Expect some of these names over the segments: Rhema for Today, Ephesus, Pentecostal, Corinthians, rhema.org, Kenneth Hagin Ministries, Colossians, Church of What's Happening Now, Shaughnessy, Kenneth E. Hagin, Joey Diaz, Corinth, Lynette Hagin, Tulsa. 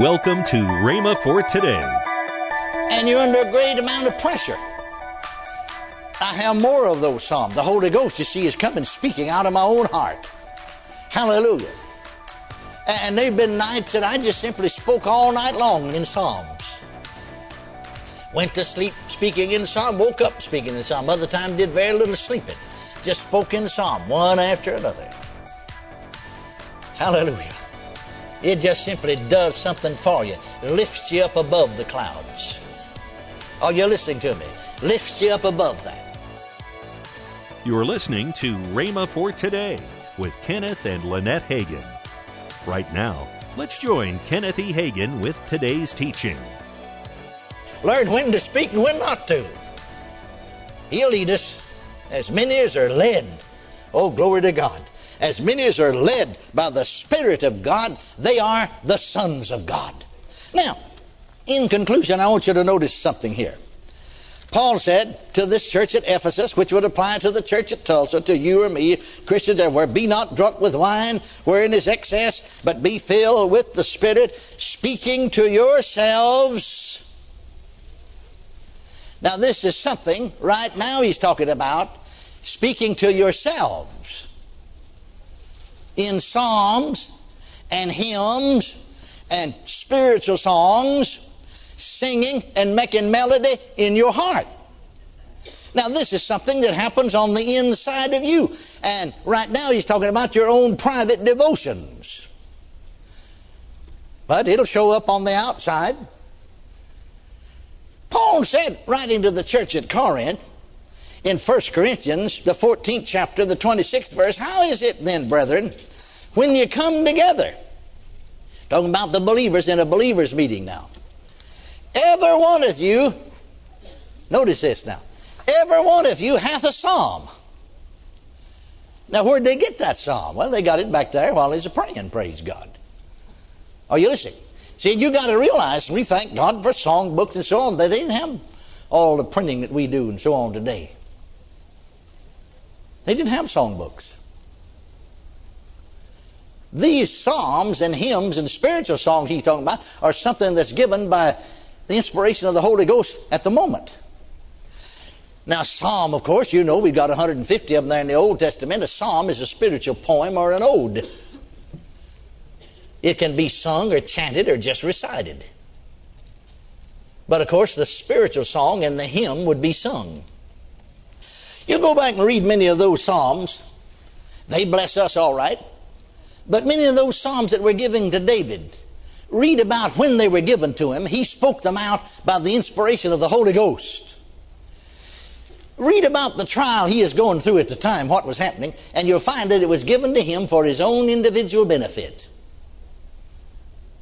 Welcome to Rhema for Today. And you're under a great amount of pressure. I have more of those psalms. The Holy Ghost, you see, is coming, speaking out of my own heart. Hallelujah. And there have been nights that I just simply spoke all night long in psalms. Went to sleep speaking in psalm, woke up speaking in psalm. Other time did very little sleeping. Just spoke in psalm, one after another. Hallelujah. It just simply does something for you. Lifts you up above the clouds. Are you listening to me? Lifts you up above that. You're listening to Rhema for Today with Kenneth and Lynette Hagin. Right now, let's join Kenneth E. Hagin with today's teaching. Learn when to speak and when not to. He'll lead us as many as are led. Oh, glory to God. As many as are led by the Spirit of God, they are the sons of God. Now, in conclusion, I want you to notice something here. Paul said to this church at Ephesus, which would apply to the church at Tulsa, to you or me, Christians everywhere, be not drunk with wine, wherein is excess, but be filled with the Spirit, speaking to yourselves. Now, this is something right now he's talking about, speaking to yourselves. In psalms and hymns and spiritual songs, singing and making melody in your heart. Now, this is something that happens on the inside of you. And right now, he's talking about your own private devotions. But it'll show up on the outside. Paul said, writing to the church at Corinth, in 1 Corinthians, the 14th chapter, the 26th verse, how is it then, brethren, when you come together? Talking about the believers in a believers' meeting now. Every one of you, notice this now, every one of you hath a psalm. Now, where'd they get that psalm? Well, they got it back there while he's praying, praise God. Are you listening? See, you got to realize, we thank God for songbooks and so on, they didn't have all the printing that we do and so on today. They didn't have songbooks. These psalms and hymns and spiritual songs he's talking about are something that's given by the inspiration of the Holy Ghost at the moment. Now, psalm, of course, you know we've got 150 of them there in the Old Testament. A psalm is a spiritual poem or an ode. It can be sung or chanted or just recited. But, of course, the spiritual song and the hymn would be sung. You go back and read many of those psalms. They bless us all right. But many of those psalms that were given to David, read about when they were given to him. He spoke them out by the inspiration of the Holy Ghost. Read about the trial he is going through at the time, what was happening, and you'll find that it was given to him for his own individual benefit.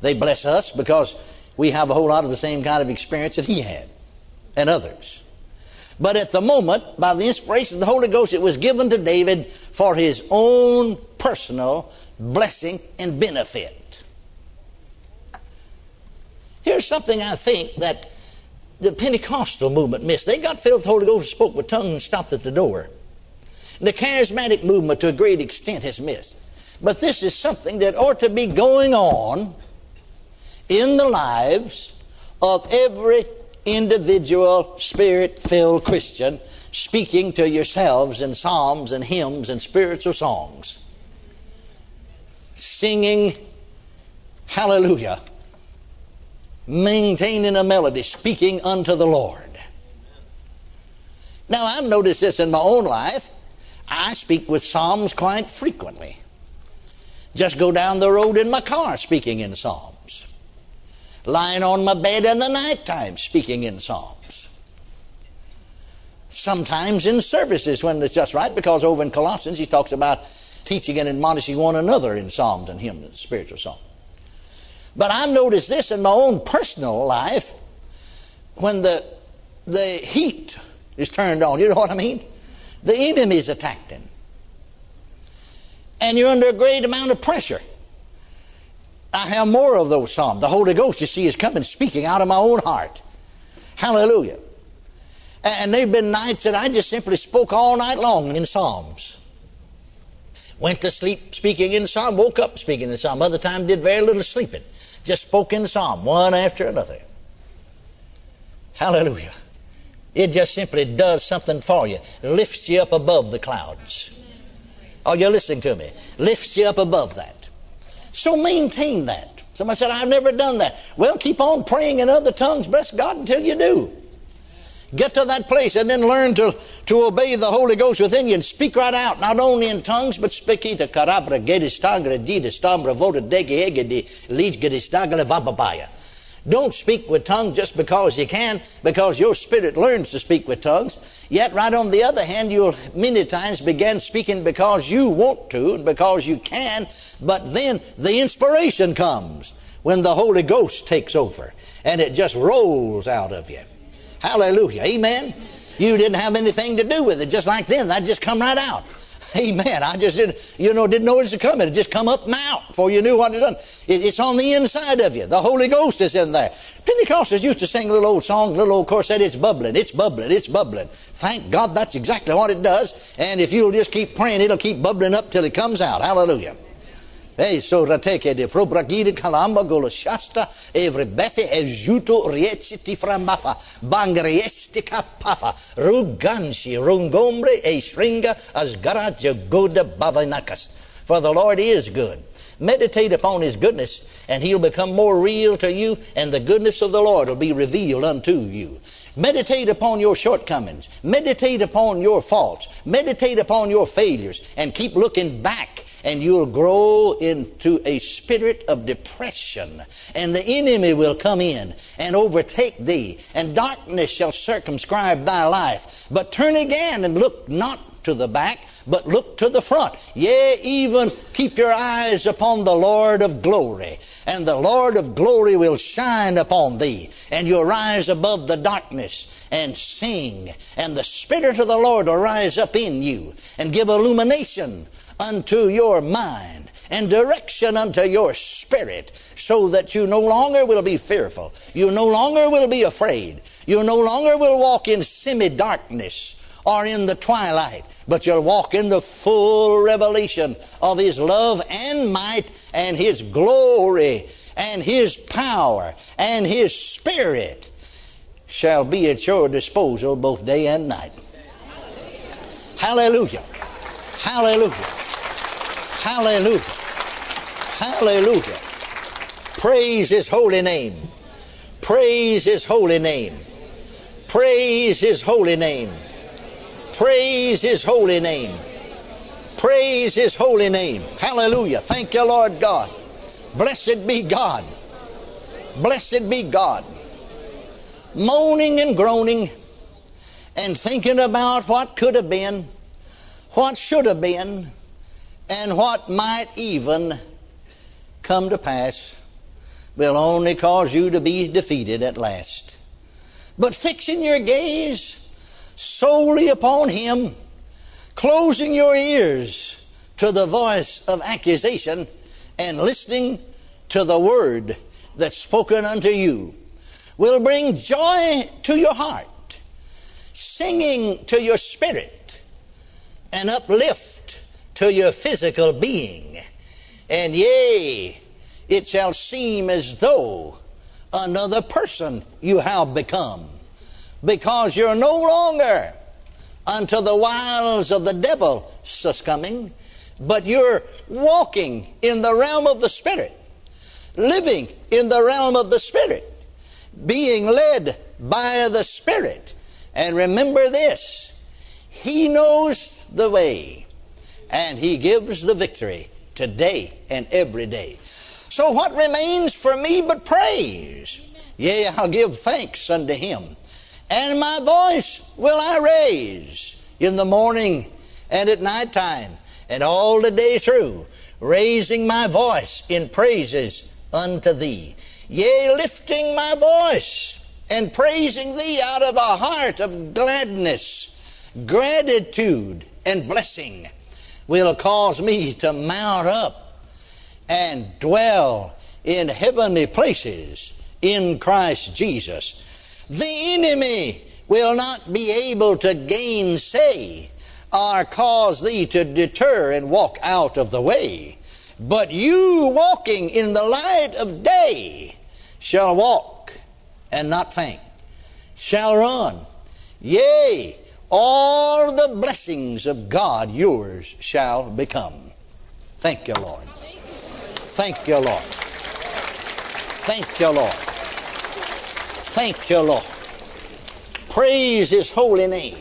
They bless us because we have a whole lot of the same kind of experience that he had and others. But at the moment, by the inspiration of the Holy Ghost, it was given to David for his own personal blessing and benefit. Here's something I think that the Pentecostal movement missed. They got filled with the Holy Ghost, spoke with tongues, and stopped at the door. And the charismatic movement, to a great extent, has missed. But this is something that ought to be going on in the lives of every individual Spirit-filled Christian, speaking to yourselves in psalms and hymns and spiritual songs. Singing, hallelujah, maintaining a melody, speaking unto the Lord. Now, I've noticed this in my own life. I speak with psalms quite frequently. Just go down the road in my car speaking in psalms. Lying on my bed in the nighttime speaking in psalms. Sometimes in services when it's just right, because over in Colossians he talks about teaching and admonishing one another in psalms and hymns and spiritual songs. But I've noticed this in my own personal life when the heat is turned on. You know what I mean? The enemy's attacked him. And you're under a great amount of pressure. I have more of those psalms. The Holy Ghost, you see, is coming, speaking out of my own heart. Hallelujah. And there have been nights that I just simply spoke all night long in psalms. Went to sleep speaking in psalm, woke up speaking in psalm. Other time did very little sleeping. Just spoke in psalm, one after another. Hallelujah. It just simply does something for you. Lifts you up above the clouds. Are you listening to me? Lifts you up above that. So maintain that. Somebody said, I've never done that. Well, keep on praying in other tongues, bless God, until you do. Get to that place and then learn to obey the Holy Ghost within you and speak right out, not only in tongues, but speak ita karabra gedistangre didistambra voda degi egedi leech gedistagle vababaya. Don't speak with tongues just because you can, because your spirit learns to speak with tongues. Yet right on the other hand, you'll many times begin speaking because you want to and because you can, but then the inspiration comes when the Holy Ghost takes over and it just rolls out of you. Hallelujah. Amen. You didn't have anything to do with it. Just like then, that just come right out. Amen. I just didn't know it was coming. It just come up and out before you knew what it done. It's on the inside of you. The Holy Ghost is in there. Pentecostals used to sing a little old song, a little old chorus, said it's bubbling, it's bubbling, it's bubbling. Thank God that's exactly what it does. And if you'll just keep praying, it'll keep bubbling up till it comes out. Hallelujah. Hey, so rateke de frobragide kalamba goloshasta evrebefe ejuto rieciti frambafa bangriesti kapafa ruganshi rungombre e shringa asgaraja goda bavanakas. For the Lord is good. Meditate upon His goodness, and He'll become more real to you, and the goodness of the Lord will be revealed unto you. Meditate upon your shortcomings. Meditate upon your faults. Meditate upon your failures, and keep looking back. And you'll grow into a spirit of depression. And the enemy will come in and overtake thee. And darkness shall circumscribe thy life. But turn again and look not to the back, but look to the front. Yea, even keep your eyes upon the Lord of glory. And the Lord of glory will shine upon thee. And you'll rise above the darkness and sing. And the Spirit of the Lord will rise up in you and give illumination unto your mind and direction unto your spirit, so that you no longer will be fearful. You no longer will be afraid. You no longer will walk in semi-darkness or in the twilight, but you'll walk in the full revelation of His love and might and His glory and His power, and His Spirit shall be at your disposal both day and night. Hallelujah. Hallelujah. Hallelujah. Hallelujah. Praise His holy name. Praise His holy name. Praise His holy name. Praise His holy name. Praise His holy name. Hallelujah. Thank you, Lord God. Blessed be God. Blessed be God. Moaning and groaning and thinking about what could have been, what should have been, and what might even come to pass will only cause you to be defeated at last. But fixing your gaze solely upon Him, closing your ears to the voice of accusation, and listening to the word that's spoken unto you will bring joy to your heart, singing to your spirit, and uplift to your physical being. And yea, it shall seem as though another person you have become, because you're no longer unto the wiles of the devil succumbing, but you're walking in the realm of the Spirit, living in the realm of the Spirit, being led by the Spirit. And remember this, He knows the way. And He gives the victory today and every day. So what remains for me but praise? Yea, I'll give thanks unto Him. And my voice will I raise in the morning and at night time, and all the day through, raising my voice in praises unto Thee. Yea, lifting my voice and praising Thee out of a heart of gladness, gratitude, and blessing, will cause me to mount up and dwell in heavenly places in Christ Jesus. The enemy will not be able to gainsay or cause thee to deter and walk out of the way. But you walking in the light of day shall walk and not faint, shall run. Yea, all the blessings of God yours shall become. Thank you, Lord. Thank you, Lord. Thank you, Lord. Thank you, Lord. Praise His holy name.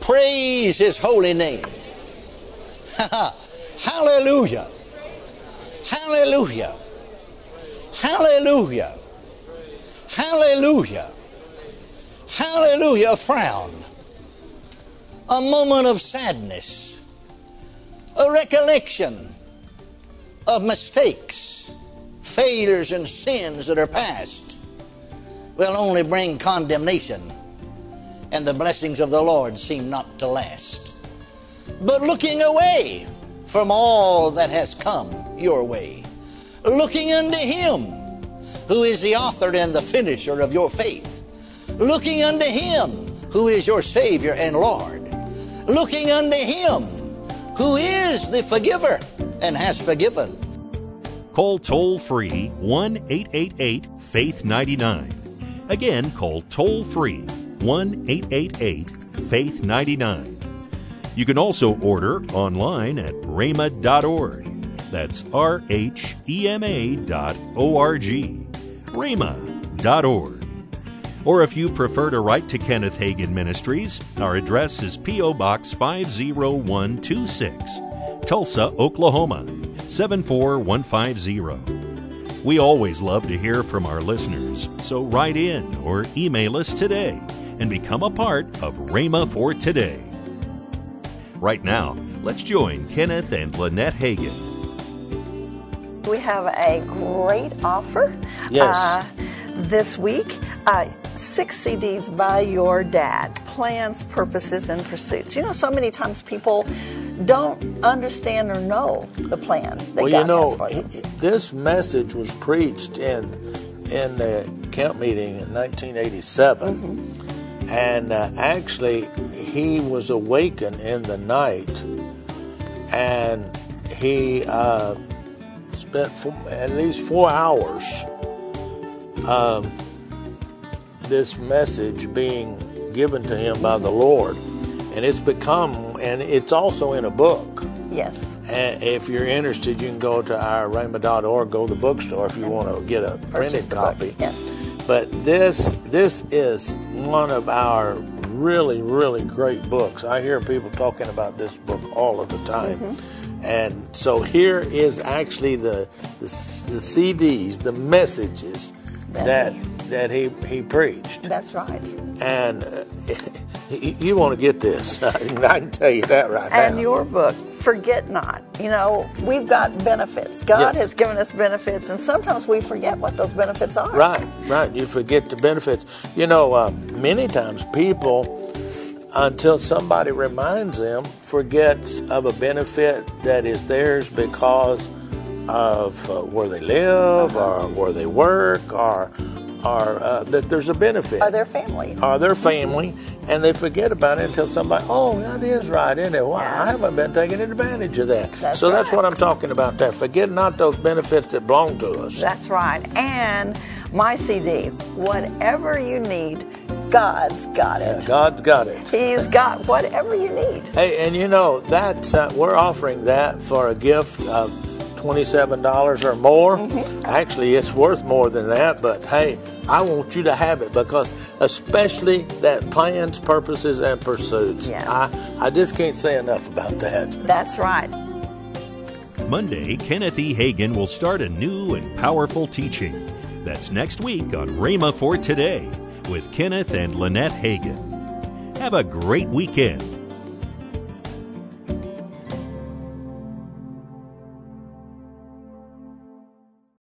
Praise His holy name. Hallelujah. Hallelujah. Hallelujah. Hallelujah. Hallelujah. A frown. A moment of sadness. A recollection of mistakes, failures, and sins that are past will only bring condemnation, and the blessings of the Lord seem not to last. But looking away from all that has come your way, looking unto Him who is the author and the finisher of your faith, looking unto Him who is your Savior and Lord, looking unto Him who is the forgiver and has forgiven. Call toll-free 1-888-FAITH-99. Again, call toll-free 1-888-FAITH-99. You can also order online at rhema.org. That's rhema.org. rhema.org. Or if you prefer to write to Kenneth Hagin Ministries, our address is P.O. Box 50126, Tulsa, Oklahoma, 74150. We always love to hear from our listeners, so write in or email us today and become a part of Rhema for Today. Right now, let's join Kenneth and Lynette Hagin. We have a great offer this week. 6 CDs by your dad, Plans, Purposes, and Pursuits. You know, so many times people don't understand or know the plan that God has for you. This message was preached in the camp meeting in 1987, and actually he was awakened in the night, and he spent at least 4 hours this message being given to him by the Lord. And it's become, and it's also in a book. Yes. And if you're interested, you can go to our rhema.org, go to the bookstore if you want to get a printed copy. Yes. But this is one of our really, really great books. I hear people talking about this book all of the time. And so here is actually the CDs, the messages that he preached. That's right. And you want to get this. I can tell you that right now. And your book, Forget Not. You know, we've got benefits. God has given us benefits, and sometimes we forget what those benefits are. Right, right. You forget the benefits. You know, many times people, until somebody reminds them, forgets of a benefit that is theirs because of where they live or where they work or that there's a benefit. Or their family. And they forget about it until somebody, oh, that is right, isn't it? Wow, I haven't been taking advantage of that. That's what I'm talking about there. Forget not those benefits that belong to us. That's right. And my CD, whatever you need, God's got it. Yeah, God's got it. He's got whatever you need. Hey, and you know, that's, we're offering that for a gift of $27 or more. Actually, it's worth more than that, but hey, I want you to have it because especially that Plans, Purposes, and Pursuits. Yes. I just can't say enough about that. That's right. Monday, Kenneth E. Hagin will start a new and powerful teaching. That's next week on Rhema for Today with Kenneth and Lynette Hagin. Have a great weekend.